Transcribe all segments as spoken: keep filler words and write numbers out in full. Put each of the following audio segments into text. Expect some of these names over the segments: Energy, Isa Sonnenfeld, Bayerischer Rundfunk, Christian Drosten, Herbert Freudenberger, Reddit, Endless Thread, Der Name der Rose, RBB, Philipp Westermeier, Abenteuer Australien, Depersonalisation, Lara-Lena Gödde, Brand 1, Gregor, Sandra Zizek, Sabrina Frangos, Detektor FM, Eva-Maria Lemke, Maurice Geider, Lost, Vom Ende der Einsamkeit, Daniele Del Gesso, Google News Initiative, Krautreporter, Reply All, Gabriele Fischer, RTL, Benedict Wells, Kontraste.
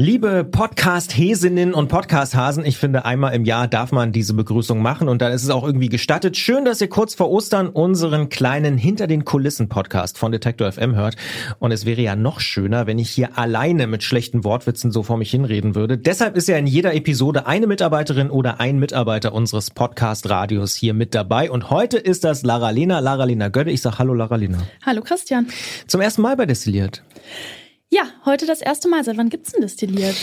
Liebe Podcast-Häsinnen und Podcast-Hasen, ich finde, einmal im Jahr darf man diese Begrüßung machen und dann ist es auch irgendwie gestattet. Schön, dass ihr kurz vor Ostern unseren kleinen Hinter-den-Kulissen-Podcast von Detektor F M hört. Und es wäre ja noch schöner, wenn ich hier alleine mit schlechten Wortwitzen so vor mich hinreden würde. Deshalb ist ja in jeder Episode eine Mitarbeiterin oder ein Mitarbeiter unseres Podcast-Radios hier mit dabei. Und heute ist das Lara-Lena, Lara-Lena Gödde. Ich sage hallo, Lara-Lena. Hallo, Christian. Zum ersten Mal bei Destilliert. Ja, heute das erste Mal. Seit wann gibt's denn Destilliert?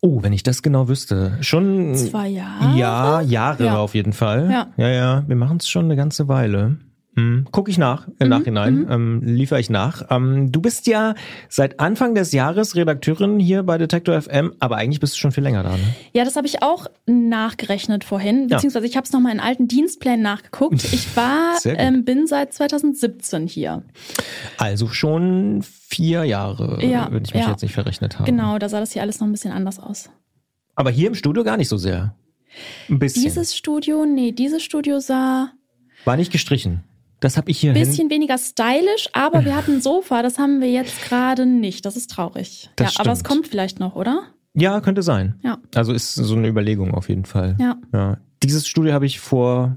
Oh, wenn ich das genau wüsste. Schon zwei Jahre? Ja, Jahre ja. Auf jeden Fall. Ja, ja. ja. Wir machen es schon eine ganze Weile. Hm. Gucke ich nach, im mhm, Nachhinein, mhm. ähm, liefere ich nach. Ähm, du bist ja seit Anfang des Jahres Redakteurin hier bei Detektor F M, aber eigentlich bist du schon viel länger da, ne? Ja, das habe ich auch nachgerechnet vorhin, beziehungsweise ja. ich habe es nochmal in alten Dienstplänen nachgeguckt. Ich war, ähm, bin seit zwanzig siebzehn hier. Also schon vier Jahre, ja, wenn ich mich ja. jetzt nicht verrechnet habe. Genau, da sah das hier alles noch ein bisschen anders aus. Aber hier im Studio gar nicht so sehr? Ein bisschen. Dieses Studio, nee, dieses Studio sah... War nicht gestrichen? Das habe ich hier. Ein bisschen weniger stylisch, aber wir hatten ein Sofa, das haben wir jetzt gerade nicht. Das ist traurig. Das ja, stimmt. Aber es kommt vielleicht noch, oder? Ja, könnte sein. Ja. Also ist so eine Überlegung auf jeden Fall. Ja. ja. Dieses Studio habe ich vor,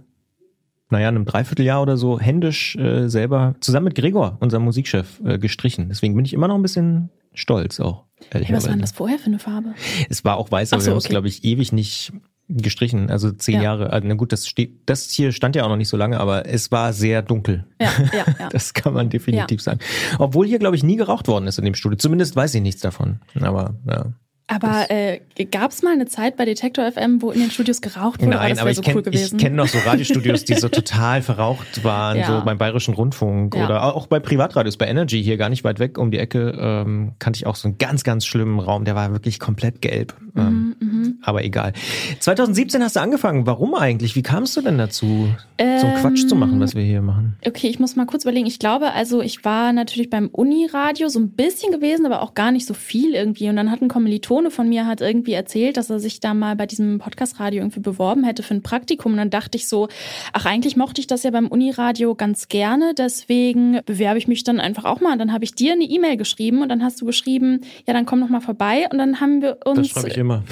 naja, einem Dreivierteljahr oder so händisch äh, selber, zusammen mit Gregor, unserem Musikchef, äh, gestrichen. Deswegen bin ich immer noch ein bisschen stolz auch. Hey, was war denn das vorher für eine Farbe? Es war auch weiß, aber so, wir haben es, okay. glaube ich, ewig nicht... gestrichen, also zehn ja. Jahre. Also, na gut, das steht, das hier stand ja auch noch nicht so lange, aber es war sehr dunkel. Ja, ja, ja. Das kann man definitiv ja. sagen. Obwohl hier, glaube ich, nie geraucht worden ist in dem Studio. Zumindest weiß ich nichts davon. Aber ja. Aber äh, gab es mal eine Zeit bei Detektor F M, wo in den Studios geraucht wurde? Nein, aber, aber so ich cool kenne kenn noch so Radiostudios, die so total verraucht waren, ja. so beim Bayerischen Rundfunk ja. oder auch bei Privatradios, bei Energy hier gar nicht weit weg um die Ecke, ähm, kannte ich auch so einen ganz, ganz schlimmen Raum, der war wirklich komplett gelb. Ähm, mhm, aber egal. zwanzig siebzehn hast du angefangen. Warum eigentlich? Wie kamst du denn dazu, ähm, so einen Quatsch zu machen, was wir hier machen? Okay, ich muss mal kurz überlegen. Ich glaube, also ich war natürlich beim Uniradio so ein bisschen gewesen, aber auch gar nicht so viel irgendwie. Und dann hat ein Kommiliton von mir hat irgendwie erzählt, dass er sich da mal bei diesem Podcast-Radio irgendwie beworben hätte für ein Praktikum. Und dann dachte ich so, ach, eigentlich mochte ich das ja beim Uniradio ganz gerne, deswegen bewerbe ich mich dann einfach auch mal. Und dann habe ich dir eine E-Mail geschrieben und dann hast du geschrieben, ja, dann komm noch mal vorbei. Und dann haben wir uns... Das schreibe ich immer.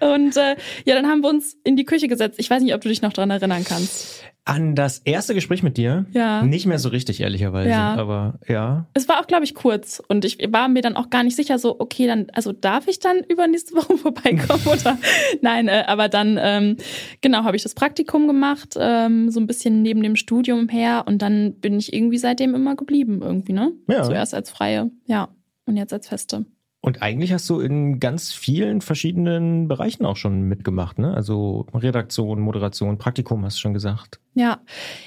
und äh, ja, dann haben wir uns in die Küche gesetzt. Ich weiß nicht, ob du dich noch dran erinnern kannst. An das erste Gespräch mit dir? Ja. Nicht mehr so richtig, ehrlicherweise. Ja. Aber ja. Es war auch, glaube ich, kurz. Und ich war mir dann auch gar nicht sicher, so, okay, dann, also darf ich dann übernächste Woche vorbeikommen oder? Nein, äh, aber dann, ähm, genau, habe ich das Praktikum gemacht, ähm, so ein bisschen neben dem Studium her. Und dann bin ich irgendwie seitdem immer geblieben, irgendwie, ne? Ja. Zuerst als Freie, ja. Und jetzt als Feste. Und eigentlich hast du in ganz vielen verschiedenen Bereichen auch schon mitgemacht, ne? Also Redaktion, Moderation, Praktikum hast du schon gesagt. Ja,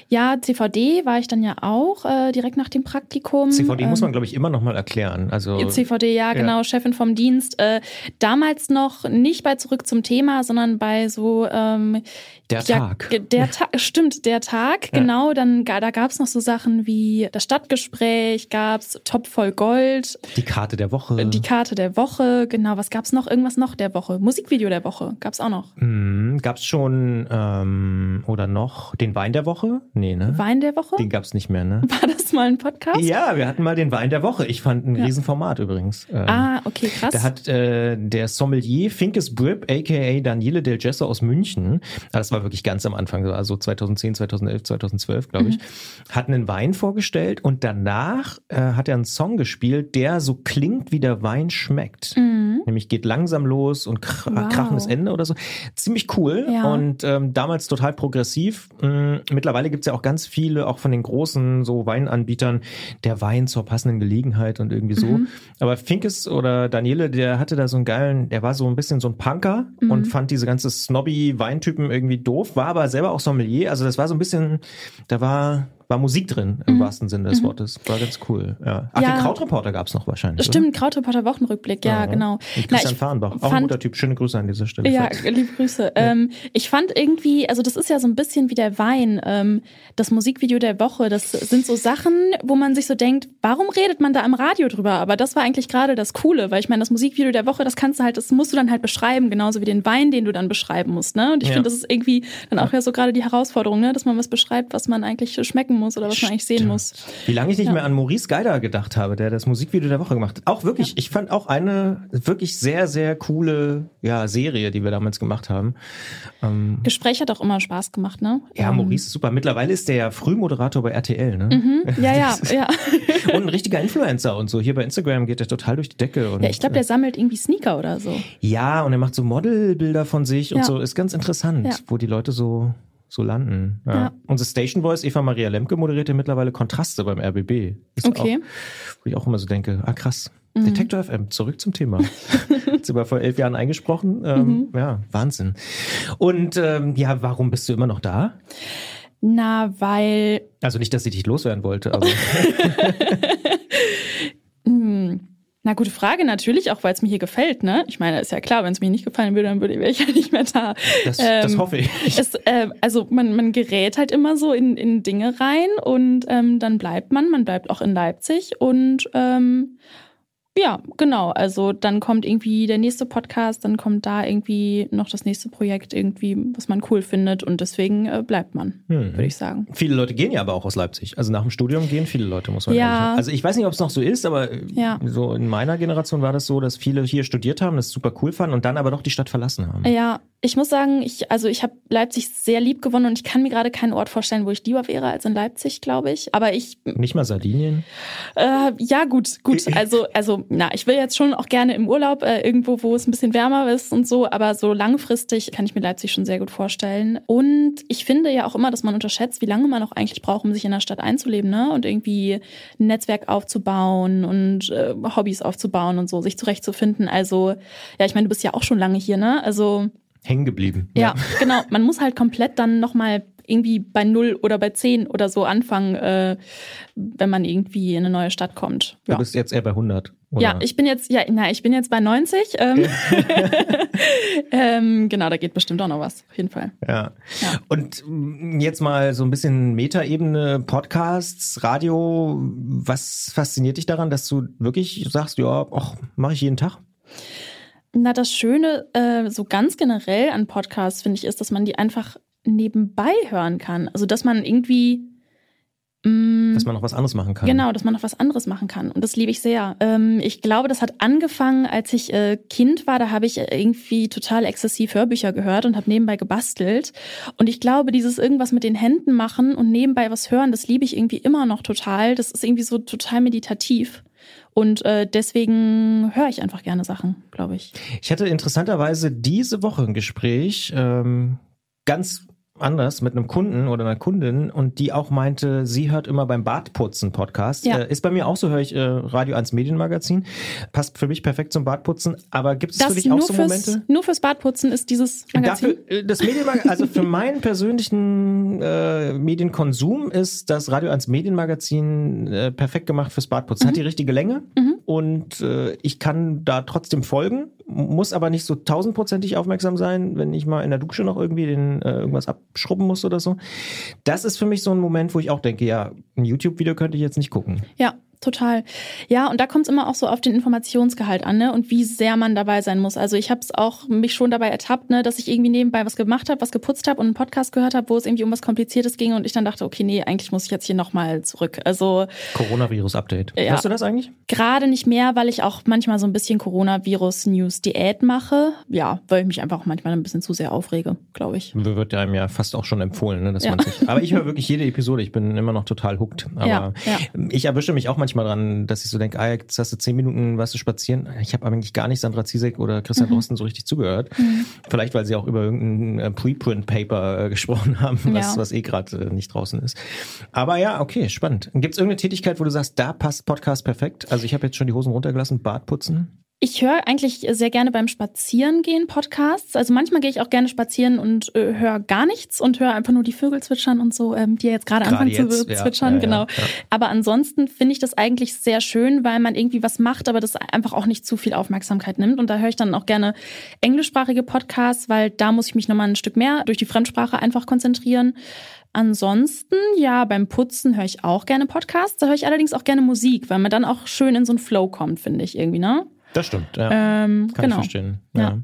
ja, C V D war ich dann ja auch äh, direkt nach dem Praktikum. C V D ähm, muss man, glaube ich, immer noch mal erklären. Also C V D, ja, ja. genau, Chefin vom Dienst. Äh, damals noch nicht bei Zurück zum Thema, sondern bei so... Ähm, der ja, Tag. Der Ta- stimmt, der Tag, ja. genau. Dann, da gab es noch so Sachen wie das Stadtgespräch, gab es Top voll Gold. Die Karte der Woche. Die Karte der Woche, genau. Was gab es noch? Irgendwas noch der Woche. Musikvideo der Woche gab es auch noch. Mhm, gab es schon ähm, oder noch den Wein der Woche? Nee, ne? Wein der Woche? Den gab's nicht mehr, ne? War das mal ein Podcast? Ja, wir hatten mal den Wein der Woche. Ich fand ein ja. Riesenformat übrigens. Ähm, ah, okay, krass. Da hat äh, der Sommelier Finkes Brip, a k a. Daniele Del Gesso aus München, das war wirklich ganz am Anfang, also zwanzig zehn, zwanzig elf, zwanzig zwölf, glaube ich, mhm. hat einen Wein vorgestellt und danach äh, hat er einen Song gespielt, der so klingt, wie der Wein schmeckt. Mhm. Nämlich geht langsam los und kr- wow. krachendes Ende oder so. Ziemlich cool ja. und ähm, damals total progressiv. Mittlerweile gibt es ja auch ganz viele, auch von den großen so Weinanbietern, der Wein zur passenden Gelegenheit und irgendwie so. Mhm. Aber Finkes oder Daniele, der hatte da so einen geilen, der war so ein bisschen so ein Punker mhm. und fand diese ganze Snobby-Weintypen irgendwie doof, war aber selber auch Sommelier. Also das war so ein bisschen, da war... war Musik drin, im mhm. wahrsten Sinne des mhm. Wortes. War ganz cool. Ja. Ach, ja. Den Krautreporter gab es noch wahrscheinlich. Stimmt, oder? Krautreporter Wochenrückblick, ja, ja. genau. Und Christian Na, Fahrenbach, fand, auch ein guter Typ. Schöne Grüße an dieser Stelle. Ja, fast. Liebe Grüße. Ja. Ähm, ich fand irgendwie, also das ist ja so ein bisschen wie der Wein, ähm, das Musikvideo der Woche, das sind so Sachen, wo man sich so denkt, warum redet man da am Radio drüber? Aber das war eigentlich gerade das Coole, weil ich meine, das Musikvideo der Woche, das kannst du halt, das musst du dann halt beschreiben, genauso wie den Wein, den du dann beschreiben musst, ne? Und ich ja. finde, das ist irgendwie dann auch ja so gerade die Herausforderung, ne? Dass man was beschreibt, was man eigentlich schmecken muss oder was man eigentlich sehen muss. Wie lange ich nicht ja. mehr an Maurice Geider gedacht habe, der das Musikvideo der Woche gemacht hat. Auch wirklich, ja. ich fand auch eine wirklich sehr, sehr coole ja, Serie, die wir damals gemacht haben. Ähm, Gespräch hat auch immer Spaß gemacht, ne? Ja, Maurice ist super. Mittlerweile ist der ja Frühmoderator bei R T L, ne? Mhm. Ja, ja, ja. Und ein richtiger Influencer und so. Hier bei Instagram geht der total durch die Decke. Und ja, ich glaube, der sammelt irgendwie Sneaker oder so. Ja, und er macht so Modelbilder von sich ja. und so. Ist ganz interessant, ja. wo die Leute so... so landen. Ja. Ja. Unsere Station Voice Eva-Maria Lemke moderiert ja mittlerweile Kontraste beim R B B. Ist okay. Auch, wo ich auch immer so denke, ah krass, mhm. Detektor F M, zurück zum Thema. Jetzt sind wir vor elf Jahren eingesprochen. Ähm, mhm. Ja, Wahnsinn. Und ähm, ja, warum bist du immer noch da? Na, weil... Also nicht, dass ich dich loswerden wollte, aber... Na, gute Frage, natürlich, auch weil es mir hier gefällt, ne? Ich meine, ist ja klar, wenn es mir nicht gefallen würde, dann würde ich ja nicht mehr da. Das, ähm, das hoffe ich. Es, äh, also man, man gerät halt immer so in, in Dinge rein und ähm, dann bleibt man, man bleibt auch in Leipzig und ähm, ja, genau, also dann kommt irgendwie der nächste Podcast, dann kommt da irgendwie noch das nächste Projekt irgendwie, was man cool findet und deswegen äh, bleibt man, hm. würde ich sagen. Viele Leute gehen ja aber auch aus Leipzig, also nach dem Studium gehen viele Leute, muss man ja sagen. Also ich weiß nicht, ob es noch so ist, aber ja. so in meiner Generation war das so, dass viele hier studiert haben, das super cool fanden und dann aber doch die Stadt verlassen haben. Ja, ich muss sagen, ich, also ich habe Leipzig sehr lieb gewonnen und ich kann mir gerade keinen Ort vorstellen, wo ich lieber wäre als in Leipzig, glaube ich, aber ich... Nicht mal Sardinien? Äh, ja, gut, gut, also, also na, ich will jetzt schon auch gerne im Urlaub äh, irgendwo, wo es ein bisschen wärmer ist und so, aber so langfristig kann ich mir Leipzig schon sehr gut vorstellen. Und ich finde ja auch immer, dass man unterschätzt, wie lange man auch eigentlich braucht, um sich in der Stadt einzuleben, ne? Und irgendwie ein Netzwerk aufzubauen und äh, Hobbys aufzubauen und so, sich zurechtzufinden. Also, ja, ich meine, du bist ja auch schon lange hier, ne? Also hängen geblieben. Ja, ja, genau. Man muss halt komplett dann nochmal irgendwie bei null oder bei zehn oder so anfangen, äh, wenn man irgendwie in eine neue Stadt kommt. Ja. Du bist jetzt eher bei hundert. Oder? Ja, ich bin jetzt, ja, na, ich bin jetzt bei neunzig. Ähm, ähm, genau, da geht bestimmt auch noch was, auf jeden Fall. Ja. ja. Und jetzt mal so ein bisschen Metaebene, Podcasts, Radio. Was fasziniert dich daran, dass du wirklich sagst, ja, ach, mache ich jeden Tag? Na, das Schöne, äh, so ganz generell an Podcasts, finde ich, ist, dass man die einfach nebenbei hören kann. Also, dass man irgendwie... Mh, dass man noch was anderes machen kann. Genau, dass man noch was anderes machen kann. Und das liebe ich sehr. Ähm, ich glaube, das hat angefangen, als ich äh, Kind war. Da habe ich irgendwie total exzessiv Hörbücher gehört und habe nebenbei gebastelt. Und ich glaube, dieses irgendwas mit den Händen machen und nebenbei was hören, das liebe ich irgendwie immer noch total. Das ist irgendwie so total meditativ. Und äh, deswegen höre ich einfach gerne Sachen, glaube ich. Ich hatte interessanterweise diese Woche ein Gespräch, ähm ganz anders mit einem Kunden oder einer Kundin und die auch meinte, sie hört immer beim Bartputzen Podcast. Ja. Äh, ist bei mir auch so, höre ich äh, Radio eins Medienmagazin. Passt für mich perfekt zum Bartputzen, aber gibt es das für dich auch so fürs, Momente? Nur fürs Bartputzen ist dieses Magazin? Dafür, das Medienmagazin, also für meinen persönlichen äh, Medienkonsum ist das Radio eins Medienmagazin äh, perfekt gemacht fürs Bartputzen. Mhm. Hat die richtige Länge mhm. und äh, ich kann da trotzdem folgen, muss aber nicht so tausendprozentig aufmerksam sein, wenn ich mal in der Dusche noch irgendwie den, äh, irgendwas abschrubben muss oder so. Das ist für mich so ein Moment, wo ich auch denke, ja, ein YouTube-Video könnte ich jetzt nicht gucken. Ja, total. Ja, und da kommt es immer auch so auf den Informationsgehalt an, ne? Und wie sehr man dabei sein muss. Also ich habe es auch mich schon dabei ertappt, ne, dass ich irgendwie nebenbei was gemacht habe, was geputzt habe und einen Podcast gehört habe, wo es irgendwie um was Kompliziertes ging und ich dann dachte, okay, nee, eigentlich muss ich jetzt hier nochmal zurück. Also Coronavirus-Update. Ja. Hörst du das eigentlich? Gerade nicht mehr, weil ich auch manchmal so ein bisschen Coronavirus-News-Diät mache. Ja, weil ich mich einfach auch manchmal ein bisschen zu sehr aufrege, glaube ich. Wird einem ja fast auch schon empfohlen, ne, dass ja. man sich. Aber ich höre wirklich jede Episode. Ich bin immer noch total hooked. Aber ja, ja. ich erwische mich auch manchmal mal dran, dass ich so denke, ah, jetzt hast du zehn Minuten, warst du spazieren. Ich habe eigentlich gar nicht Sandra Zizek oder Christian mhm. Drosten so richtig zugehört. Mhm. Vielleicht, weil sie auch über irgendein Preprint-Paper gesprochen haben, was, ja. was eh gerade nicht draußen ist. Aber ja, okay, spannend. Gibt es irgendeine Tätigkeit, wo du sagst, da passt Podcast perfekt? Also ich habe jetzt schon die Hosen runtergelassen, Bart putzen. Ich höre eigentlich sehr gerne beim Spazierengehen Podcasts. Also manchmal gehe ich auch gerne spazieren und äh, höre gar nichts und höre einfach nur die Vögel zwitschern und so, ähm, die ja jetzt gerade anfangen jetzt, zu ja, zwitschern. Ja, genau. Ja, ja. Aber ansonsten finde ich das eigentlich sehr schön, weil man irgendwie was macht, aber das einfach auch nicht zu viel Aufmerksamkeit nimmt. Und da höre ich dann auch gerne englischsprachige Podcasts, weil da muss ich mich nochmal ein Stück mehr durch die Fremdsprache einfach konzentrieren. Ansonsten, ja, beim Putzen höre ich auch gerne Podcasts. Da höre ich allerdings auch gerne Musik, weil man dann auch schön in so einen Flow kommt, finde ich irgendwie, ne? Das stimmt, ja. ähm, kann genau. ich verstehen. Ja. Ja.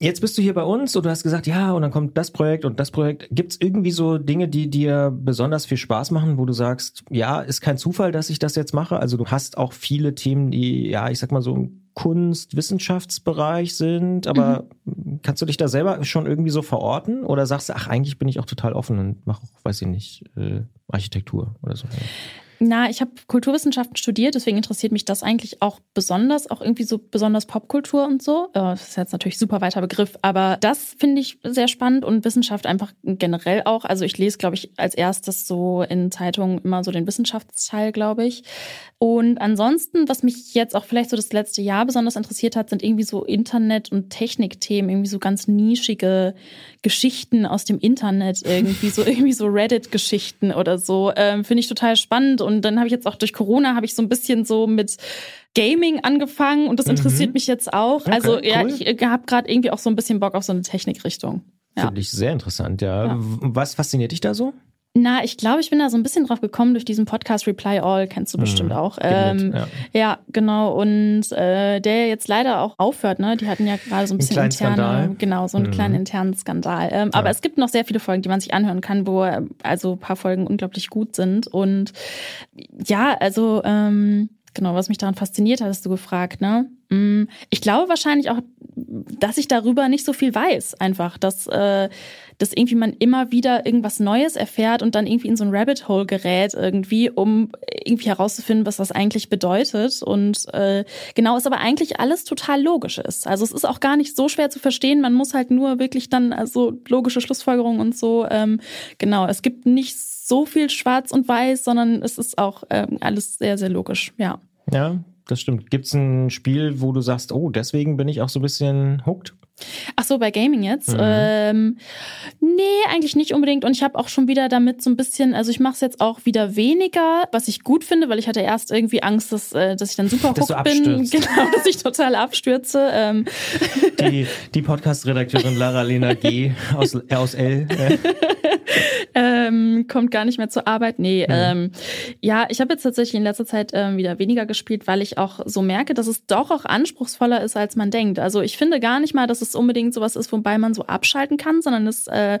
Jetzt bist du hier bei uns und du hast gesagt, ja, und dann kommt das Projekt und das Projekt. Gibt es irgendwie so Dinge, die dir besonders viel Spaß machen, wo du sagst, ja, ist kein Zufall, dass ich das jetzt mache? Also du hast auch viele Themen, die, ja, ich sag mal so im Kunst-Wissenschaftsbereich sind, aber mhm. kannst du dich da selber schon irgendwie so verorten? Oder sagst du, ach, eigentlich bin ich auch total offen und mache auch, weiß ich nicht, äh, Architektur oder so? Na, ich habe Kulturwissenschaften studiert, deswegen interessiert mich das eigentlich auch besonders, auch irgendwie so besonders Popkultur und so. Das ist jetzt natürlich ein super weiter Begriff, aber das finde ich sehr spannend und Wissenschaft einfach generell auch. Also ich lese, glaube ich, als erstes so in Zeitungen immer so den Wissenschaftsteil, glaube ich. Und ansonsten, was mich jetzt auch vielleicht so das letzte Jahr besonders interessiert hat, sind irgendwie so Internet- und Technikthemen, irgendwie so ganz nischige Geschichten aus dem Internet, irgendwie so irgendwie so Reddit-Geschichten oder so. Ähm, finde ich total spannend. Und dann habe ich jetzt auch durch Corona habe ich so ein bisschen so mit Gaming angefangen und das interessiert mhm. mich jetzt auch. Okay, also ja, cool. Ich habe gerade irgendwie auch so ein bisschen Bock auf so eine Technikrichtung. Ja. Finde ich sehr interessant, ja. ja. Was fasziniert dich da so? Na, ich glaube, ich bin da so ein bisschen drauf gekommen durch diesen Podcast Reply All, kennst du bestimmt mhm. auch. Ähm, ja. ja, genau. Und äh, der jetzt leider auch aufhört, ne? Die hatten ja gerade so ein bisschen interne, Skandal. Genau, so einen mhm. kleinen internen Skandal. Ähm, ja. Aber es gibt noch sehr viele Folgen, die man sich anhören kann, wo also ein paar Folgen unglaublich gut sind. Und ja, also ähm, genau, was mich daran fasziniert hat, hast du gefragt, ne? Ich glaube wahrscheinlich auch, dass ich darüber nicht so viel weiß, einfach, dass, äh, dass irgendwie man immer wieder irgendwas Neues erfährt und dann irgendwie in so ein Rabbit Hole gerät irgendwie, um irgendwie herauszufinden, was das eigentlich bedeutet und äh, genau, ist aber eigentlich alles total logisch ist. Also es ist auch gar nicht so schwer zu verstehen, man muss halt nur wirklich dann also logische Schlussfolgerungen und so, ähm, genau, es gibt nicht so viel Schwarz und Weiß, sondern es ist auch ähm, alles sehr, sehr logisch, ja. Ja. Das stimmt. Gibt es ein Spiel, wo du sagst, oh, deswegen bin ich auch so ein bisschen hooked? Ach so, bei Gaming jetzt? Mhm. Ähm, nee, eigentlich nicht unbedingt. Und ich habe auch schon wieder damit so ein bisschen, also ich mache es jetzt auch wieder weniger, was ich gut finde, weil ich hatte erst irgendwie Angst, dass, dass ich dann super hooked bin. Genau, dass ich total abstürze. Ähm. Die, die Podcast-Redakteurin Lara-Lena G. aus, äh, aus L. ähm, kommt gar nicht mehr zur Arbeit. Nee, mhm. ähm, ja, ich habe jetzt tatsächlich in letzter Zeit ähm, wieder weniger gespielt, weil ich auch so merke, dass es doch auch anspruchsvoller ist, als man denkt. Also ich finde gar nicht mal, dass es unbedingt sowas ist, wobei man so abschalten kann, sondern es äh,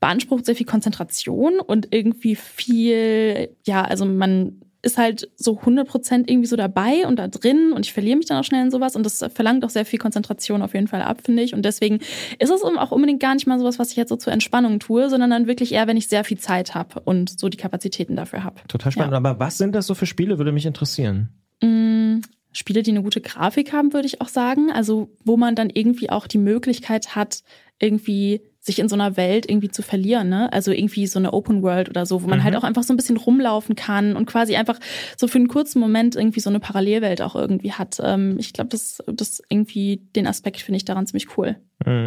beansprucht sehr viel Konzentration und irgendwie viel, ja, also man ist halt so hundert Prozent irgendwie so dabei und da drin und ich verliere mich dann auch schnell in sowas und das verlangt auch sehr viel Konzentration auf jeden Fall ab, finde ich. Und deswegen ist es auch unbedingt gar nicht mal sowas, was ich jetzt so zur Entspannung tue, sondern dann wirklich eher, wenn ich sehr viel Zeit habe und so die Kapazitäten dafür habe. Total spannend. Ja. Aber was sind das so für Spiele, würde mich interessieren. Mm. Spiele, die eine gute Grafik haben, würde ich auch sagen. Also wo man dann irgendwie auch die Möglichkeit hat, irgendwie sich in so einer Welt irgendwie zu verlieren, ne? Also irgendwie so eine Open World oder so, wo man mhm. halt auch einfach so ein bisschen rumlaufen kann und quasi einfach so für einen kurzen Moment irgendwie so eine Parallelwelt auch irgendwie hat. Ich glaube, das, das irgendwie den Aspekt finde ich daran ziemlich cool.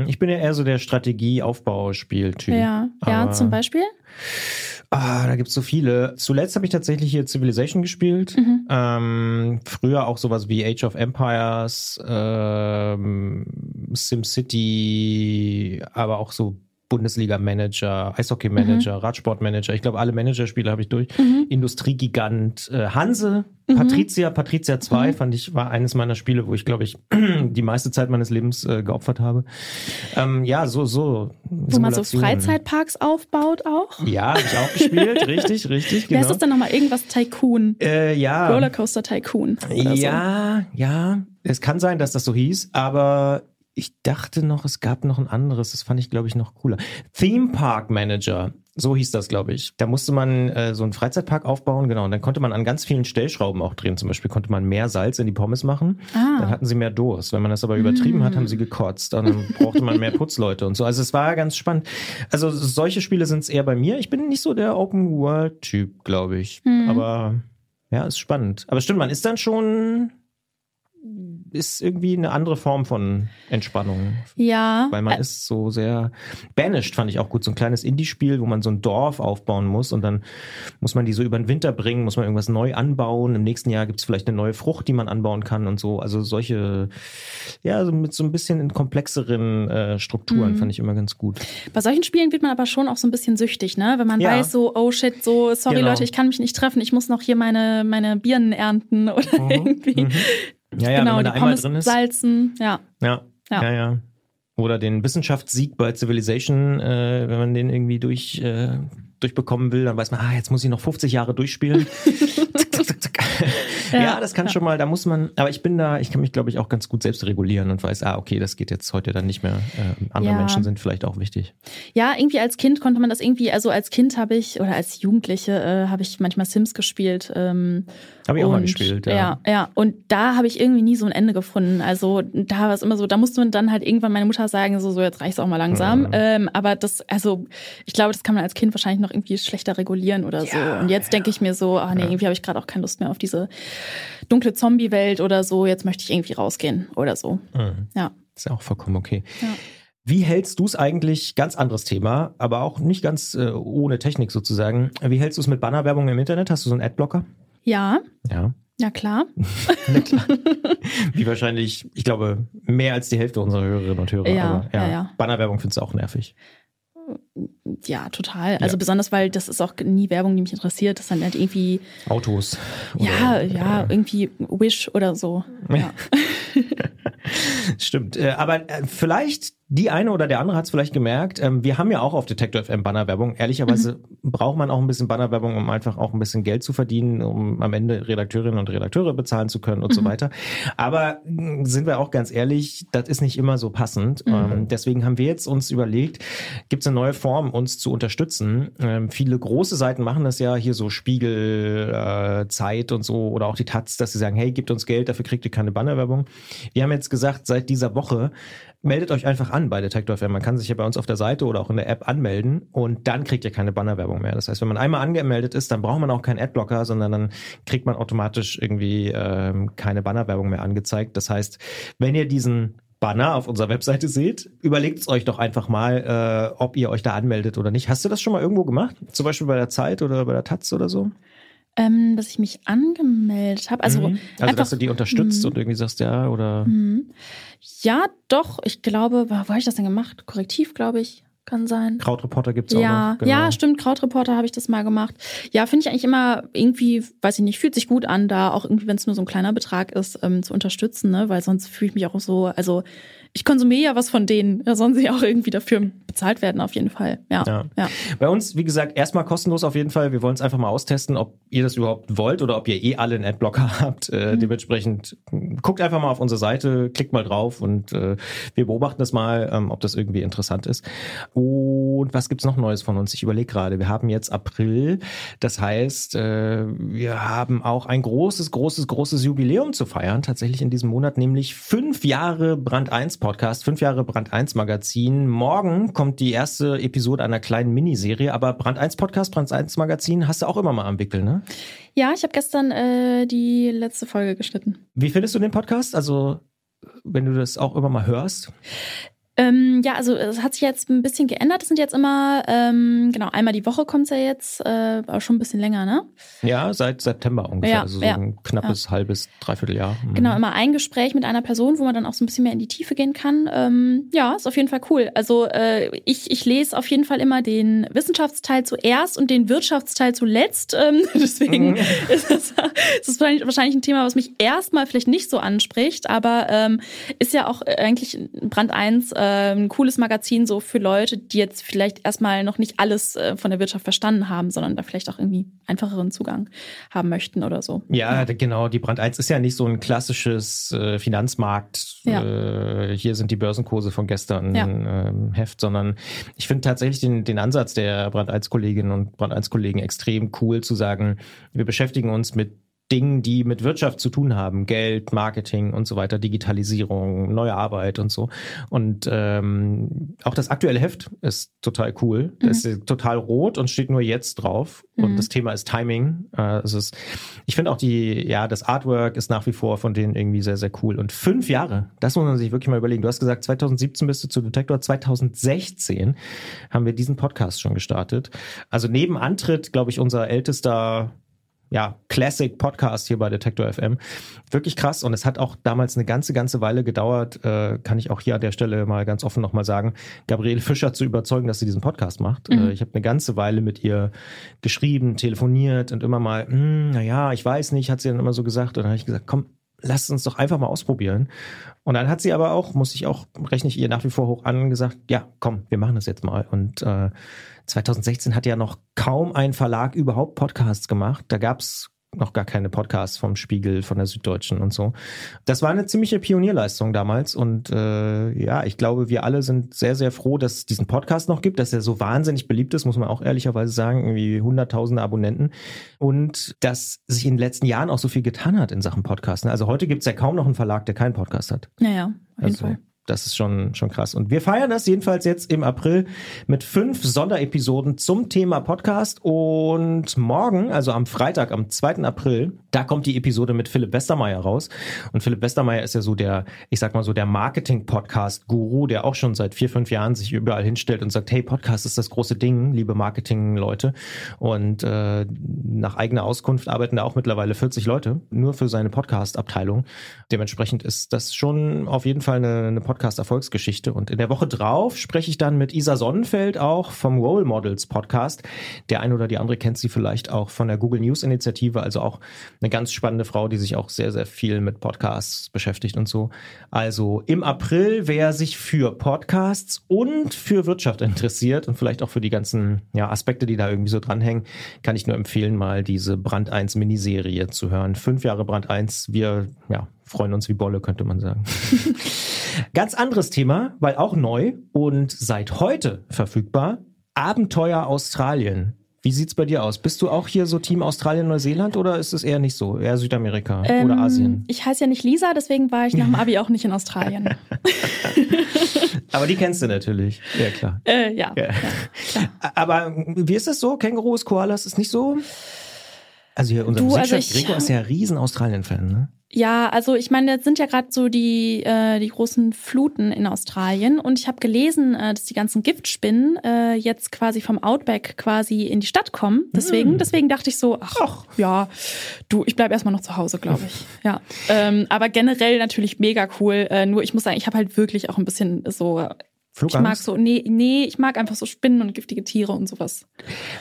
Ich bin ja eher so der Strategie-Aufbauspiel-Typ. Ja, ja, zum Beispiel? Ah, da gibt's so viele. Zuletzt habe ich tatsächlich hier Civilization gespielt. Mhm. Ähm, früher auch sowas wie Age of Empires, ähm, SimCity, aber auch so Bundesliga-Manager, Eishockey-Manager, mhm. Radsport-Manager. Ich glaube, alle Managerspiele habe ich durch. Mhm. Industriegigant äh, Hanse, mhm. Patrizia, Patrizia zwei, mhm. fand ich, war eines meiner Spiele, wo ich, glaube ich, die meiste Zeit meines Lebens äh, geopfert habe. Ähm, ja, so, so. Simulation. Wo man so Freizeitparks aufbaut auch? Ja, habe ich auch gespielt, richtig, richtig, genau. Wer ist das denn nochmal? Irgendwas Tycoon? Äh, ja. Rollercoaster Tycoon? Ja, so. Ja. Es kann sein, dass das so hieß, aber ich dachte noch, es gab noch ein anderes. Das fand ich, glaube ich, noch cooler. Theme Park Manager. So hieß das, glaube ich. Da musste man äh, so einen Freizeitpark aufbauen. Genau. Und dann konnte man an ganz vielen Stellschrauben auch drehen. Zum Beispiel konnte man mehr Salz in die Pommes machen. Ah. Dann hatten sie mehr Durst. Wenn man das aber übertrieben mm. hat, haben sie gekotzt. Dann brauchte man mehr Putzleute und so. Also es war ganz spannend. Also solche Spiele sind es eher bei mir. Ich bin nicht so der Open-World-Typ, glaube ich. Mm. Aber ja, ist spannend. Aber stimmt, man ist dann schon ist irgendwie eine andere Form von Entspannung. Ja. Weil man Ä- ist so sehr... Banished fand ich auch gut, so ein kleines Indie-Spiel, wo man so ein Dorf aufbauen muss und dann muss man die so über den Winter bringen, muss man irgendwas neu anbauen. Im nächsten Jahr gibt es vielleicht eine neue Frucht, die man anbauen kann und so. Also solche, ja, so mit so ein bisschen in komplexeren äh, Strukturen mhm. fand ich immer ganz gut. Bei solchen Spielen wird man aber schon auch so ein bisschen süchtig, ne? Wenn man ja. weiß, so, oh shit, so, sorry genau. Leute, ich kann mich nicht treffen, ich muss noch hier meine, meine Birnen ernten oder mhm. irgendwie. Mhm. Ja, ja, genau, wenn man die da Pommes drin ist. Salzen, ja. Ja, ja, ja. ja. Oder den Wissenschaftssieg bei Civilization, äh, wenn man den irgendwie durch, äh, durchbekommen will, dann weiß man, ah, jetzt muss ich noch fünfzig Jahre durchspielen. ja, ja, das kann ja. schon mal, da muss man, aber ich bin da, ich kann mich, glaube ich, auch ganz gut selbst regulieren und weiß, ah, okay, das geht jetzt heute dann nicht mehr. Äh, andere ja. Menschen sind vielleicht auch wichtig. Ja, irgendwie als Kind konnte man das irgendwie, also als Kind habe ich, oder als Jugendliche äh, habe ich manchmal Sims gespielt. Ähm, habe ich und, auch mal gespielt, ja. Ja, ja. Und da habe ich irgendwie nie so ein Ende gefunden. Also da war es immer so, da musste man dann halt irgendwann meine Mutter sagen, so, so jetzt reicht's auch mal langsam. Mhm. Ähm, aber das, also ich glaube, das kann man als Kind wahrscheinlich noch irgendwie schlechter regulieren oder ja, so. Und jetzt ja. denke ich mir so, ach nee, ja. irgendwie habe ich gerade auch keine Lust mehr auf diese dunkle Zombie-Welt oder so, jetzt möchte ich irgendwie rausgehen oder so. Mhm. Ja. Ist ja auch vollkommen okay. Ja. Wie hältst du es eigentlich, ganz anderes Thema, aber auch nicht ganz äh, ohne Technik sozusagen, wie hältst du es mit Bannerwerbung im Internet? Hast du so einen Adblocker? Ja. Ja. Ja, klar. Na klar. Wie wahrscheinlich, ich glaube, mehr als die Hälfte unserer Hörerinnen und Hörer. Ja, aber, ja. Ja, ja. Bannerwerbung findest du auch nervig. Ja, total. Also ja. besonders, weil das ist auch nie Werbung, die mich interessiert. Das sind halt irgendwie... Autos. Oder, ja, ja, äh, irgendwie Wish oder so. Ja. Stimmt. Aber vielleicht, die eine oder der andere hat es vielleicht gemerkt, wir haben ja auch auf Detektor F M Bannerwerbung. Ehrlicherweise mhm. braucht man auch ein bisschen Bannerwerbung, um einfach auch ein bisschen Geld zu verdienen, um am Ende Redakteurinnen und Redakteure bezahlen zu können und mhm. so weiter. Aber sind wir auch ganz ehrlich, das ist nicht immer so passend. Mhm. Deswegen haben wir jetzt uns überlegt, gibt es eine neue Form, uns zu unterstützen. Viele große Seiten machen das ja, hier so Spiegel, Zeit und so oder auch die Taz, dass sie sagen, hey, gebt uns Geld, dafür kriegt ihr keine Bannerwerbung. Wir haben jetzt gesagt, seit dieser Woche meldet euch einfach an bei Detektor F M. Man kann sich ja bei uns auf der Seite oder auch in der App anmelden und dann kriegt ihr keine Bannerwerbung mehr. Das heißt, wenn man einmal angemeldet ist, dann braucht man auch keinen Adblocker, sondern dann kriegt man automatisch irgendwie ähm, keine Bannerwerbung mehr angezeigt. Das heißt, wenn ihr diesen Banner auf unserer Webseite seht, überlegt es euch doch einfach mal, äh, ob ihr euch da anmeldet oder nicht. Hast du das schon mal irgendwo gemacht? Zum Beispiel bei der Zeit oder bei der Taz oder so? Ähm, dass ich mich angemeldet habe. Also, mhm. also einfach, dass du die unterstützt m- und irgendwie sagst, ja, oder? M- ja, doch. Ich glaube, wo habe ich das denn gemacht? Korrektiv, glaube ich. Kann sein. Krautreporter gibt es auch ja, noch. Genau. Ja, stimmt. Krautreporter habe ich das mal gemacht. Ja, finde ich eigentlich immer irgendwie, weiß ich nicht, fühlt sich gut an, da auch irgendwie, wenn es nur so ein kleiner Betrag ist, ähm, zu unterstützen, ne? Weil sonst fühle ich mich auch so, also ich konsumiere ja was von denen, da sollen sie auch irgendwie dafür bezahlt werden, auf jeden Fall. Ja, ja. ja. Bei uns, wie gesagt, erstmal kostenlos auf jeden Fall. Wir wollen es einfach mal austesten, ob ihr das überhaupt wollt oder ob ihr eh alle einen Adblocker habt. Äh, mhm. Dementsprechend guckt einfach mal auf unsere Seite, klickt mal drauf und äh, wir beobachten das mal, ähm, ob das irgendwie interessant ist. Und was gibt es noch Neues von uns? Ich überlege gerade. Wir haben jetzt April. Das heißt, äh, wir haben auch ein großes, großes, großes Jubiläum zu feiern. Tatsächlich in diesem Monat, nämlich fünf Jahre Brand eins Podcast, fünf Jahre Brand eins Magazin. Morgen kommt die erste Episode einer kleinen Miniserie. Aber Brand eins Podcast, Brand eins Magazin hast du auch immer mal am Wickel, ne? Ja, ich habe gestern äh, die letzte Folge geschnitten. Wie findest du den Podcast? Also, wenn du das auch immer mal hörst? Ähm, ja, also es hat sich jetzt ein bisschen geändert. Es sind jetzt immer, ähm, genau, einmal die Woche kommt es ja jetzt, äh, aber schon ein bisschen länger, ne? Ja, seit September ungefähr, ja, also so ja, ein knappes, ja. halbes, dreiviertel Jahr. Mhm. Genau, immer ein Gespräch mit einer Person, wo man dann auch so ein bisschen mehr in die Tiefe gehen kann. Ähm, ja, ist auf jeden Fall cool. Also äh, ich, ich lese auf jeden Fall immer den Wissenschaftsteil zuerst und den Wirtschaftsteil zuletzt. Ähm, deswegen mhm. ist das, das ist wahrscheinlich ein Thema, was mich erstmal vielleicht nicht so anspricht, aber ähm, ist ja auch eigentlich Brand eins äh, ein cooles Magazin so für Leute, die jetzt vielleicht erstmal noch nicht alles von der Wirtschaft verstanden haben, sondern da vielleicht auch irgendwie einfacheren Zugang haben möchten oder so. Ja, ja. genau. Die Brand eins ist ja nicht so ein klassisches äh, Finanzmarkt, ja. äh, hier sind die Börsenkurse von gestern ja. ähm, Heft, sondern ich finde tatsächlich den, den Ansatz der Brand eins Kolleginnen und Brand eins Kollegen extrem cool zu sagen, wir beschäftigen uns mit Dingen, die mit Wirtschaft zu tun haben, Geld, Marketing und so weiter, Digitalisierung, neue Arbeit und so. Und ähm, auch das aktuelle Heft ist total cool. Mhm. Es ist total rot und steht nur jetzt drauf. Mhm. Und das Thema ist Timing. Äh, es ist, ich finde auch die, ja, das Artwork ist nach wie vor von denen irgendwie sehr, sehr cool. Und fünf Jahre, das muss man sich wirklich mal überlegen. Du hast gesagt, zwanzig siebzehn bist du zu Detektor, zwanzig sechzehn haben wir diesen Podcast schon gestartet. Also neben Antritt, glaube ich, unser ältester ja, Classic-Podcast hier bei Detektor F M. Wirklich krass. Und es hat auch damals eine ganze, ganze Weile gedauert, äh, kann ich auch hier an der Stelle mal ganz offen nochmal sagen, Gabriele Fischer zu überzeugen, dass sie diesen Podcast macht. Mhm. Äh, ich habe eine ganze Weile mit ihr geschrieben, telefoniert und immer mal, naja, ich weiß nicht, hat sie dann immer so gesagt. Und dann habe ich gesagt, komm, lasst uns doch einfach mal ausprobieren. Und dann hat sie aber auch, muss ich auch, rechne ich ihr nach wie vor hoch an, gesagt, ja, komm, wir machen das jetzt mal. Und äh, zwanzig sechzehn hat ja noch kaum ein Verlag überhaupt Podcasts gemacht. Da gab es noch gar keine Podcasts vom Spiegel, von der Süddeutschen und so. Das war eine ziemliche Pionierleistung damals. Und äh, ja, ich glaube, wir alle sind sehr, sehr froh, dass es diesen Podcast noch gibt, dass er so wahnsinnig beliebt ist, muss man auch ehrlicherweise sagen, irgendwie hunderttausende Abonnenten. Und dass sich in den letzten Jahren auch so viel getan hat in Sachen Podcasten. Also heute gibt es ja kaum noch einen Verlag, der keinen Podcast hat. Naja, auf jeden also, Fall. Das ist schon, schon krass. Und wir feiern das jedenfalls jetzt im April mit fünf Sonderepisoden zum Thema Podcast. Und morgen, also am Freitag, am zweiten April, da kommt die Episode mit Philipp Westermeier raus. Und Philipp Westermeier ist ja so der, ich sag mal so der Marketing-Podcast-Guru, der auch schon seit vier, fünf Jahren sich überall hinstellt und sagt, hey, Podcast ist das große Ding, liebe Marketing-Leute. Und äh, nach eigener Auskunft arbeiten da auch mittlerweile vierzig Leute, nur für seine Podcast-Abteilung. Dementsprechend ist das schon auf jeden Fall eine, eine Podcast- Podcast-Erfolgsgeschichte. Und in der Woche drauf spreche ich dann mit Isa Sonnenfeld auch vom Role Models Podcast. Der eine oder die andere kennt sie vielleicht auch von der Google News Initiative. Also auch eine ganz spannende Frau, die sich auch sehr, sehr viel mit Podcasts beschäftigt und so. Also im April, wer sich für Podcasts und für Wirtschaft interessiert und vielleicht auch für die ganzen ja, Aspekte, die da irgendwie so dranhängen, kann ich nur empfehlen, mal diese Brand eins Miniserie zu hören. Fünf Jahre Brand eins. Wir, ja, freuen uns wie Bolle, könnte man sagen. Ganz anderes Thema, weil auch neu und seit heute verfügbar, Abenteuer Australien. Wie sieht's bei dir aus? Bist du auch hier so Team Australien-Neuseeland oder ist es eher nicht so? Eher Südamerika ähm, oder Asien? Ich heiße ja nicht Lisa, deswegen war ich nach dem Abi auch nicht in Australien. Aber die kennst du natürlich. Ja, klar. Äh, ja, ja. ja klar. Aber wie ist das so? Kängurus, Koalas, ist nicht so? Also hier unser Musikchef also Gregor ist ja riesen Australien-Fan, ne? Ja, also ich meine, jetzt sind ja gerade so die äh, die großen Fluten in Australien und ich habe gelesen, äh, dass die ganzen Giftspinnen äh, jetzt quasi vom Outback quasi in die Stadt kommen. Deswegen, mm. deswegen dachte ich so, ach, ach. ja, du, ich bleib erstmal noch zu Hause, glaube ich. Ja, ähm, aber generell natürlich mega cool. Äh, nur ich muss sagen, ich habe halt wirklich auch ein bisschen so Flugangst? Ich mag so, nee, nee, ich mag einfach so Spinnen und giftige Tiere und sowas.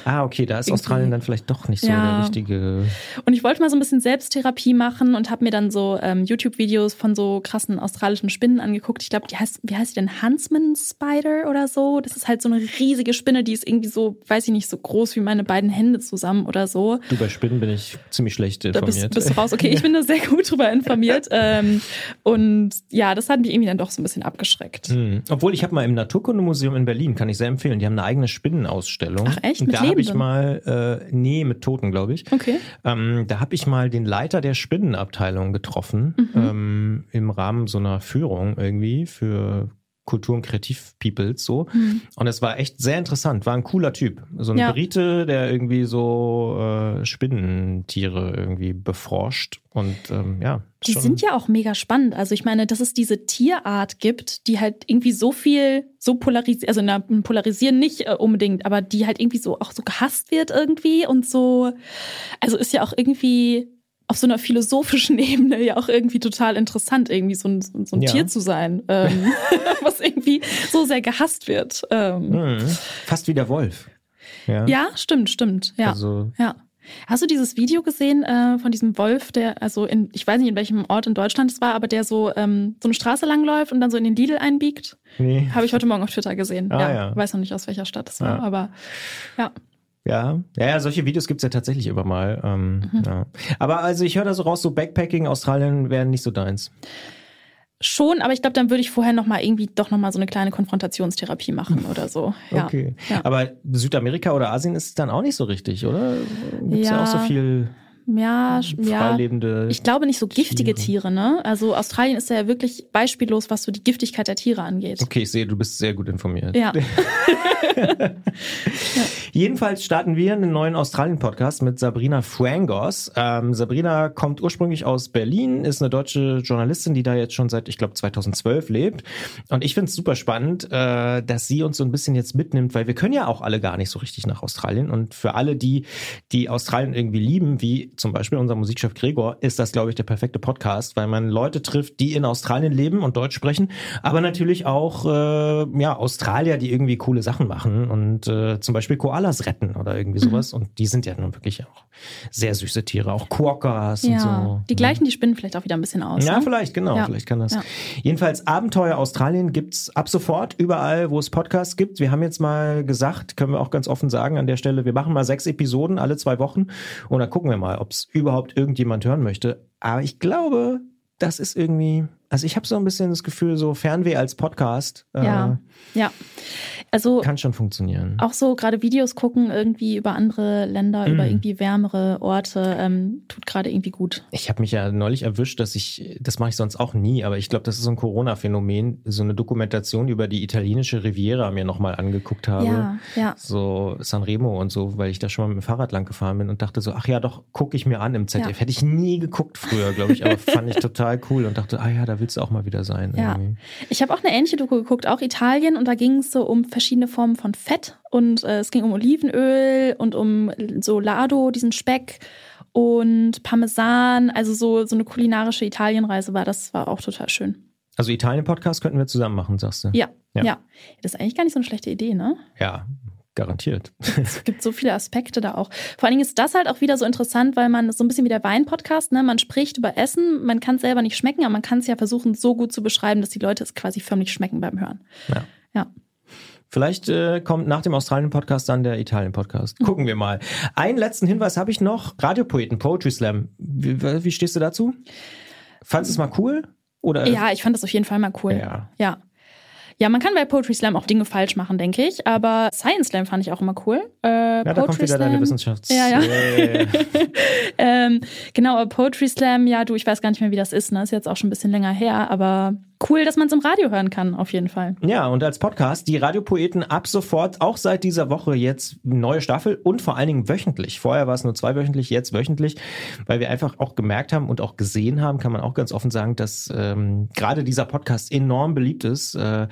Ah, okay, da ist irgendwie Australien dann vielleicht doch nicht so ja. der richtige. Und ich wollte mal so ein bisschen Selbsttherapie machen und habe mir dann so ähm, YouTube-Videos von so krassen australischen Spinnen angeguckt. Ich glaube, die heißt, wie heißt die denn? Huntsman Spider oder so? Das ist halt so eine riesige Spinne, die ist irgendwie so, weiß ich nicht, so groß wie meine beiden Hände zusammen oder so. Du, bei Spinnen bin ich ziemlich schlecht informiert. Da bist, bist du raus. Okay, ich bin da sehr gut drüber informiert. ähm, und ja, das hat mich irgendwie dann doch so ein bisschen abgeschreckt. Mhm. Obwohl, ich habe mal im Naturkundemuseum in Berlin, kann ich sehr empfehlen. Die haben eine eigene Spinnenausstellung. Ach echt? Mit da habe ich mal, äh, nee, mit Toten, glaube ich. Okay. Ähm, da habe ich mal den Leiter der Spinnenabteilung getroffen, mhm. ähm, im Rahmen so einer Führung irgendwie für Kultur- und Kreativ-People so. Mhm. Und es war echt sehr interessant. War ein cooler Typ. So ein ja. Brite, der irgendwie so äh, Spinnentiere irgendwie beforscht. Und ähm, ja. Die schon. Sind ja auch mega spannend. Also ich meine, dass es diese Tierart gibt, die halt irgendwie so viel, so polarisiert, also na, polarisieren nicht äh, unbedingt, aber die halt irgendwie so auch so gehasst wird irgendwie und so. Also ist ja auch irgendwie auf so einer philosophischen Ebene ja auch irgendwie total interessant, irgendwie so ein, so ein ja. Tier zu sein, ähm, was irgendwie so sehr gehasst wird. Ähm. Fast wie der Wolf. Ja, ja stimmt, stimmt. Ja. Also. Ja. Hast du dieses Video gesehen äh, von diesem Wolf, der, also in, ich weiß nicht, in welchem Ort in Deutschland es war, aber der so, ähm, so eine Straße langläuft und dann so in den Lidl einbiegt? Nee. Habe ich heute Morgen auf Twitter gesehen. Ah, ja. ja. Weiß noch nicht, aus welcher Stadt es war, ja. aber ja. Ja, ja, solche Videos gibt es ja tatsächlich immer mal. Ähm, mhm. ja. Aber also ich höre da so raus, so Backpacking, Australien wäre nicht so deins. Schon, aber ich glaube, dann würde ich vorher nochmal irgendwie doch nochmal so eine kleine Konfrontationstherapie machen oder so. Ja. Okay, ja. Aber Südamerika oder Asien ist dann auch nicht so richtig, oder? Gibt's ja, ja auch so viel Ja, freilebende ja. Ich glaube nicht so giftige Tiere. Tiere, ne? Also Australien ist ja wirklich beispiellos, was so die Giftigkeit der Tiere angeht. Okay, ich sehe, du bist sehr gut informiert. Ja. ja. Jedenfalls starten wir einen neuen Australien-Podcast mit Sabrina Frangos. Ähm, Sabrina kommt ursprünglich aus Berlin, ist eine deutsche Journalistin, die da jetzt schon seit, ich glaube, zweitausendzwölf lebt. Und ich finde es super spannend, äh, dass sie uns so ein bisschen jetzt mitnimmt, weil wir können ja auch alle gar nicht so richtig nach Australien. Und für alle, die, die Australien irgendwie lieben, wie zum Beispiel unser Musikchef Gregor, ist das, glaube ich, der perfekte Podcast, weil man Leute trifft, die in Australien leben und Deutsch sprechen, aber natürlich auch äh, ja, Australier, die irgendwie coole Sachen machen und äh, zum Beispiel Koalas retten oder irgendwie sowas. Mhm. Und die sind ja nun wirklich auch sehr süße Tiere, auch Quokkas ja, und so. Die gleichen, die spinnen vielleicht auch wieder ein bisschen aus. Ja, ne? vielleicht, genau, ja. vielleicht kann das. Ja. Jedenfalls Abenteuer Australien gibt es ab sofort überall, wo es Podcasts gibt. Wir haben jetzt mal gesagt, können wir auch ganz offen sagen an der Stelle, wir machen mal sechs Episoden alle zwei Wochen und dann gucken wir mal, ob ob es überhaupt irgendjemand hören möchte. Aber ich glaube, das ist irgendwie, also ich habe so ein bisschen das Gefühl, so Fernweh als Podcast äh, ja. Ja. Also, kann schon funktionieren. Auch so gerade Videos gucken irgendwie über andere Länder, mm. über irgendwie wärmere Orte, ähm, tut gerade irgendwie gut. Ich habe mich ja neulich erwischt, dass ich, das mache ich sonst auch nie, aber ich glaube, das ist so ein Corona-Phänomen, so eine Dokumentation über die italienische Riviera mir nochmal angeguckt habe. Ja, ja. So Sanremo und so, weil ich da schon mal mit dem Fahrrad lang gefahren bin und dachte so, ach ja, doch, gucke ich mir an im Z D F. Ja. Hätte ich nie geguckt früher, glaube ich, aber fand ich total cool und dachte, ah ja, da willst du auch mal wieder sein. Ja. Irgendwie. Ich habe auch eine ähnliche Doku geguckt, auch Italien, und da ging es so um verschiedene Formen von Fett und äh, es ging um Olivenöl und um so Lardo, diesen Speck und Parmesan, also so, so eine kulinarische Italienreise war das, war auch total schön. Also Italien-Podcast könnten wir zusammen machen, sagst du? Ja, ja, ja. Das ist eigentlich gar nicht so eine schlechte Idee, ne? Ja, garantiert. Es gibt so viele Aspekte da auch. Vor allen Dingen ist das halt auch wieder so interessant, weil man so ein bisschen wie der Wein-Podcast, ne? Man spricht über Essen, man kann es selber nicht schmecken, aber man kann es ja versuchen so gut zu beschreiben, dass die Leute es quasi förmlich schmecken beim Hören. Ja. Ja. Vielleicht äh, kommt nach dem Australien-Podcast dann der Italien-Podcast. Gucken wir mal. Einen letzten Hinweis habe ich noch. Radiopoeten, Poetry Slam. Wie, wie stehst du dazu? Fandest du es mal cool? Oder? Ja, ich fand es auf jeden Fall mal cool. Ja. ja. Ja, man kann bei Poetry Slam auch Dinge falsch machen, denke ich. Aber Science Slam fand ich auch immer cool. Äh, ja, Poetry da kommt wieder Slam. Deine Wissenschafts... Ja, ja. Yeah. ähm, genau, aber Poetry Slam, ja, du, ich weiß gar nicht mehr, wie das ist. Ne? Ist jetzt auch schon ein bisschen länger her, aber... Cool, dass man es im Radio hören kann, auf jeden Fall. Ja, und als Podcast, die Radiopoeten ab sofort, auch seit dieser Woche jetzt neue Staffel und vor allen Dingen wöchentlich. Vorher war es nur zweiwöchentlich, jetzt wöchentlich, weil wir einfach auch gemerkt haben und auch gesehen haben, kann man auch ganz offen sagen, dass ähm, gerade dieser Podcast enorm beliebt ist, äh,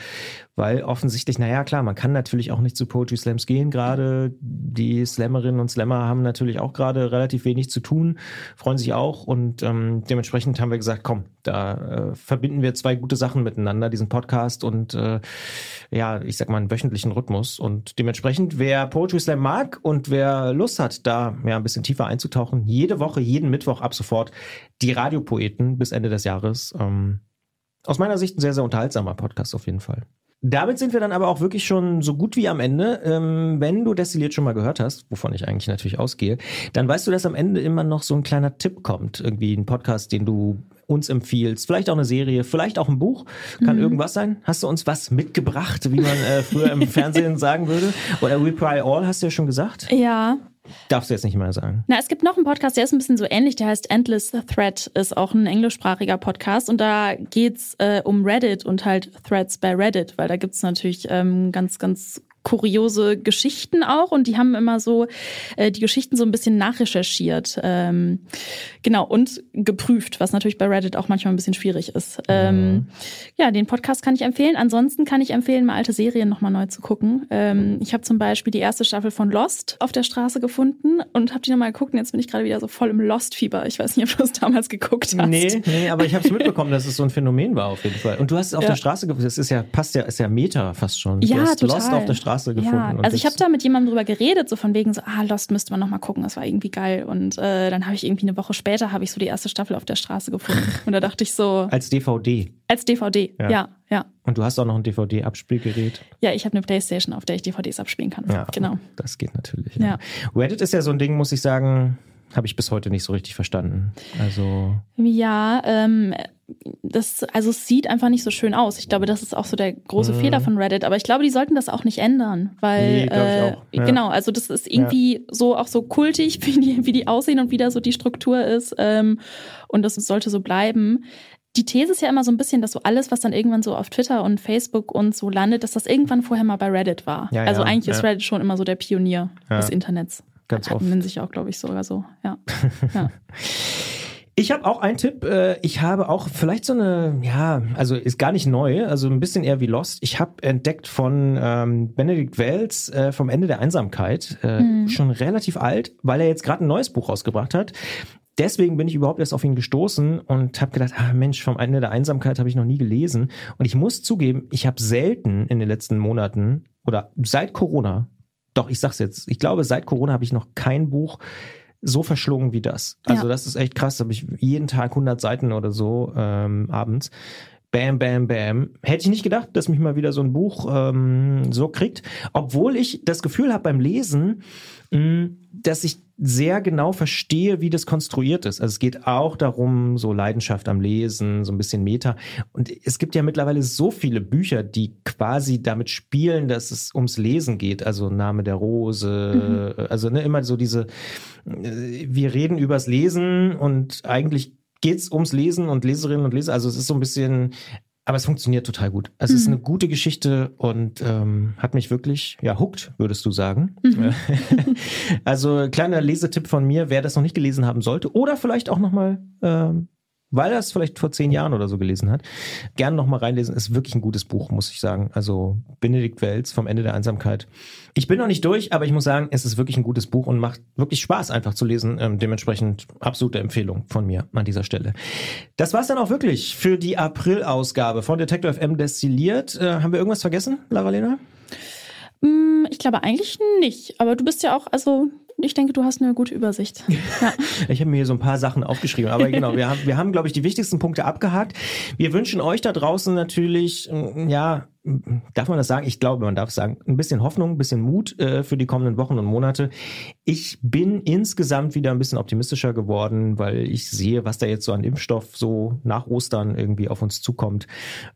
weil offensichtlich, naja, klar, man kann natürlich auch nicht zu Poetry Slams gehen gerade. Die Slammerinnen und Slammer haben natürlich auch gerade relativ wenig zu tun, freuen sich auch und ähm, dementsprechend haben wir gesagt, komm, da äh, verbinden wir zwei gute Sachen miteinander, diesen Podcast und äh, ja, ich sag mal einen wöchentlichen Rhythmus und dementsprechend, wer Poetry Slam mag und wer Lust hat, da ja, ein bisschen tiefer einzutauchen, jede Woche, jeden Mittwoch ab sofort die Radiopoeten bis Ende des Jahres. Ähm, aus meiner Sicht ein sehr, sehr unterhaltsamer Podcast auf jeden Fall. Damit sind wir dann aber auch wirklich schon so gut wie am Ende. Ähm, wenn du Destilliert schon mal gehört hast, wovon ich eigentlich natürlich ausgehe, dann weißt du, dass am Ende immer noch so ein kleiner Tipp kommt. Irgendwie ein Podcast, den du uns empfiehlst. Vielleicht auch eine Serie, vielleicht auch ein Buch. Kann mhm. irgendwas sein. Hast du uns was mitgebracht, wie man äh, früher im Fernsehen sagen würde? Oder Reply All, hast du ja schon gesagt. Ja. Darfst du jetzt nicht mehr sagen. Na, es gibt noch einen Podcast, der ist ein bisschen so ähnlich, der heißt Endless Thread, ist auch ein englischsprachiger Podcast und da geht's äh, um Reddit und halt Threads bei Reddit, weil da gibt's natürlich ähm, ganz, ganz kuriose Geschichten auch und die haben immer so äh, die Geschichten so ein bisschen nachrecherchiert. Ähm, genau, und geprüft, was natürlich bei Reddit auch manchmal ein bisschen schwierig ist. Ähm, mhm. Ja, den Podcast kann ich empfehlen. Ansonsten kann ich empfehlen, mal alte Serien nochmal neu zu gucken. Ähm, ich habe zum Beispiel die erste Staffel von Lost auf der Straße gefunden und habe die nochmal geguckt und jetzt bin ich gerade wieder so voll im Lost-Fieber. Ich weiß nicht, ob du es damals geguckt hast. Nee, nee, aber ich habe es mitbekommen, dass es so ein Phänomen war auf jeden Fall. Und du hast es auf ja. der Straße gefunden. Das ist ja, passt ja, ist ja Meta fast schon. Du ja, hast total. Lost auf der Straße gefunden. Ja, also ich habe da mit jemandem drüber geredet, so von wegen so, ah, Lost müsste man nochmal gucken, das war irgendwie geil. Und äh, dann habe ich irgendwie eine Woche später, habe ich so die erste Staffel auf der Straße gefunden. Und da dachte ich so... Als D V D? Als D V D, ja. ja, ja. Und du hast auch noch ein D V D-Abspielgerät? Ja, ich habe eine Playstation, auf der ich D V Ds abspielen kann. Ja, genau. Das geht natürlich. Ja. Ja. Reddit ist ja so ein Ding, muss ich sagen, habe ich bis heute nicht so richtig verstanden. Also... Ja, ähm... das, also es sieht einfach nicht so schön aus. Ich glaube, das ist auch so der große mhm. Fehler von Reddit. Aber ich glaube, die sollten das auch nicht ändern, weil nee, äh, ich auch. Ja. Genau, also das ist irgendwie ja. so auch so kultig, wie die, wie die aussehen und wie da so die Struktur ist. Ähm, und das sollte so bleiben. Die These ist ja immer so ein bisschen, dass so alles, was dann irgendwann so auf Twitter und Facebook und so landet, dass das irgendwann vorher mal bei Reddit war. Ja, also ja, eigentlich ja. ist Reddit schon immer so der Pionier ja. des Internets. Ganz oft. Hatten sich auch, glaube ich, sogar so. Ja. ja. Ich habe auch einen Tipp. Ich habe auch vielleicht so eine, ja, also ist gar nicht neu, also ein bisschen eher wie Lost. Ich habe entdeckt von ähm, Benedict Wells äh, Vom Ende der Einsamkeit. Äh, mhm. Schon relativ alt, weil er jetzt gerade ein neues Buch rausgebracht hat. Deswegen bin ich überhaupt erst auf ihn gestoßen und habe gedacht, ah Mensch, Vom Ende der Einsamkeit habe ich noch nie gelesen. Und ich muss zugeben, ich habe selten in den letzten Monaten oder seit Corona, doch ich sag's jetzt, ich glaube seit Corona habe ich noch kein Buch so verschlungen wie das. Also ja. das ist echt krass, da habe ich jeden Tag hundert Seiten oder so ähm, abends. Bam, bam, bam. Hätte ich nicht gedacht, dass mich mal wieder so ein Buch ähm, so kriegt. Obwohl ich das Gefühl habe beim Lesen, mh, dass ich sehr genau verstehe, wie das konstruiert ist. Also es geht auch darum, so Leidenschaft am Lesen, so ein bisschen Meta. Und es gibt ja mittlerweile so viele Bücher, die quasi damit spielen, dass es ums Lesen geht. Also Name der Rose, mhm. also ne, immer so diese, wir reden übers Lesen und eigentlich geht's ums Lesen und Leserinnen und Leser. Also es ist so ein bisschen, aber es funktioniert total gut. Es mhm. ist eine gute Geschichte und ähm, hat mich wirklich, ja, hooked, würdest du sagen. Mhm. Also kleiner Lesetipp von mir, wer das noch nicht gelesen haben sollte oder vielleicht auch nochmal, ähm, weil er es vielleicht vor zehn Jahren oder so gelesen hat, gerne nochmal reinlesen. Ist wirklich ein gutes Buch, muss ich sagen. Also Benedict Wells Vom Ende der Einsamkeit. Ich bin noch nicht durch, aber ich muss sagen, es ist wirklich ein gutes Buch und macht wirklich Spaß einfach zu lesen. Ähm, dementsprechend absolute Empfehlung von mir an dieser Stelle. Das war's dann auch wirklich für die April-Ausgabe von Detektor F M destilliert. Äh, haben wir irgendwas vergessen, Lara-Lena? Mm, ich glaube eigentlich nicht, aber du bist ja auch, also... Ich denke, du hast eine gute Übersicht. Ja. Ich habe mir hier so ein paar Sachen aufgeschrieben. Aber genau, wir haben, wir haben, glaube ich, die wichtigsten Punkte abgehakt. Wir wünschen euch da draußen natürlich, ja, darf man das sagen? Ich glaube, man darf es sagen. Ein bisschen Hoffnung, ein bisschen Mut äh, für die kommenden Wochen und Monate. Ich bin insgesamt wieder ein bisschen optimistischer geworden, weil ich sehe, was da jetzt so an Impfstoff so nach Ostern irgendwie auf uns zukommt.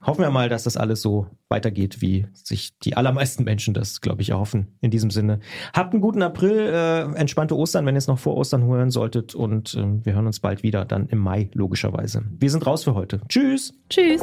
Hoffen wir mal, dass das alles so weitergeht, wie sich die allermeisten Menschen das, glaube ich, erhoffen. In diesem Sinne. Habt einen guten April, äh, entspannte Ostern, wenn ihr es noch vor Ostern hören solltet. Und äh, wir hören uns bald wieder, dann im Mai logischerweise. Wir sind raus für heute. Tschüss. Tschüss.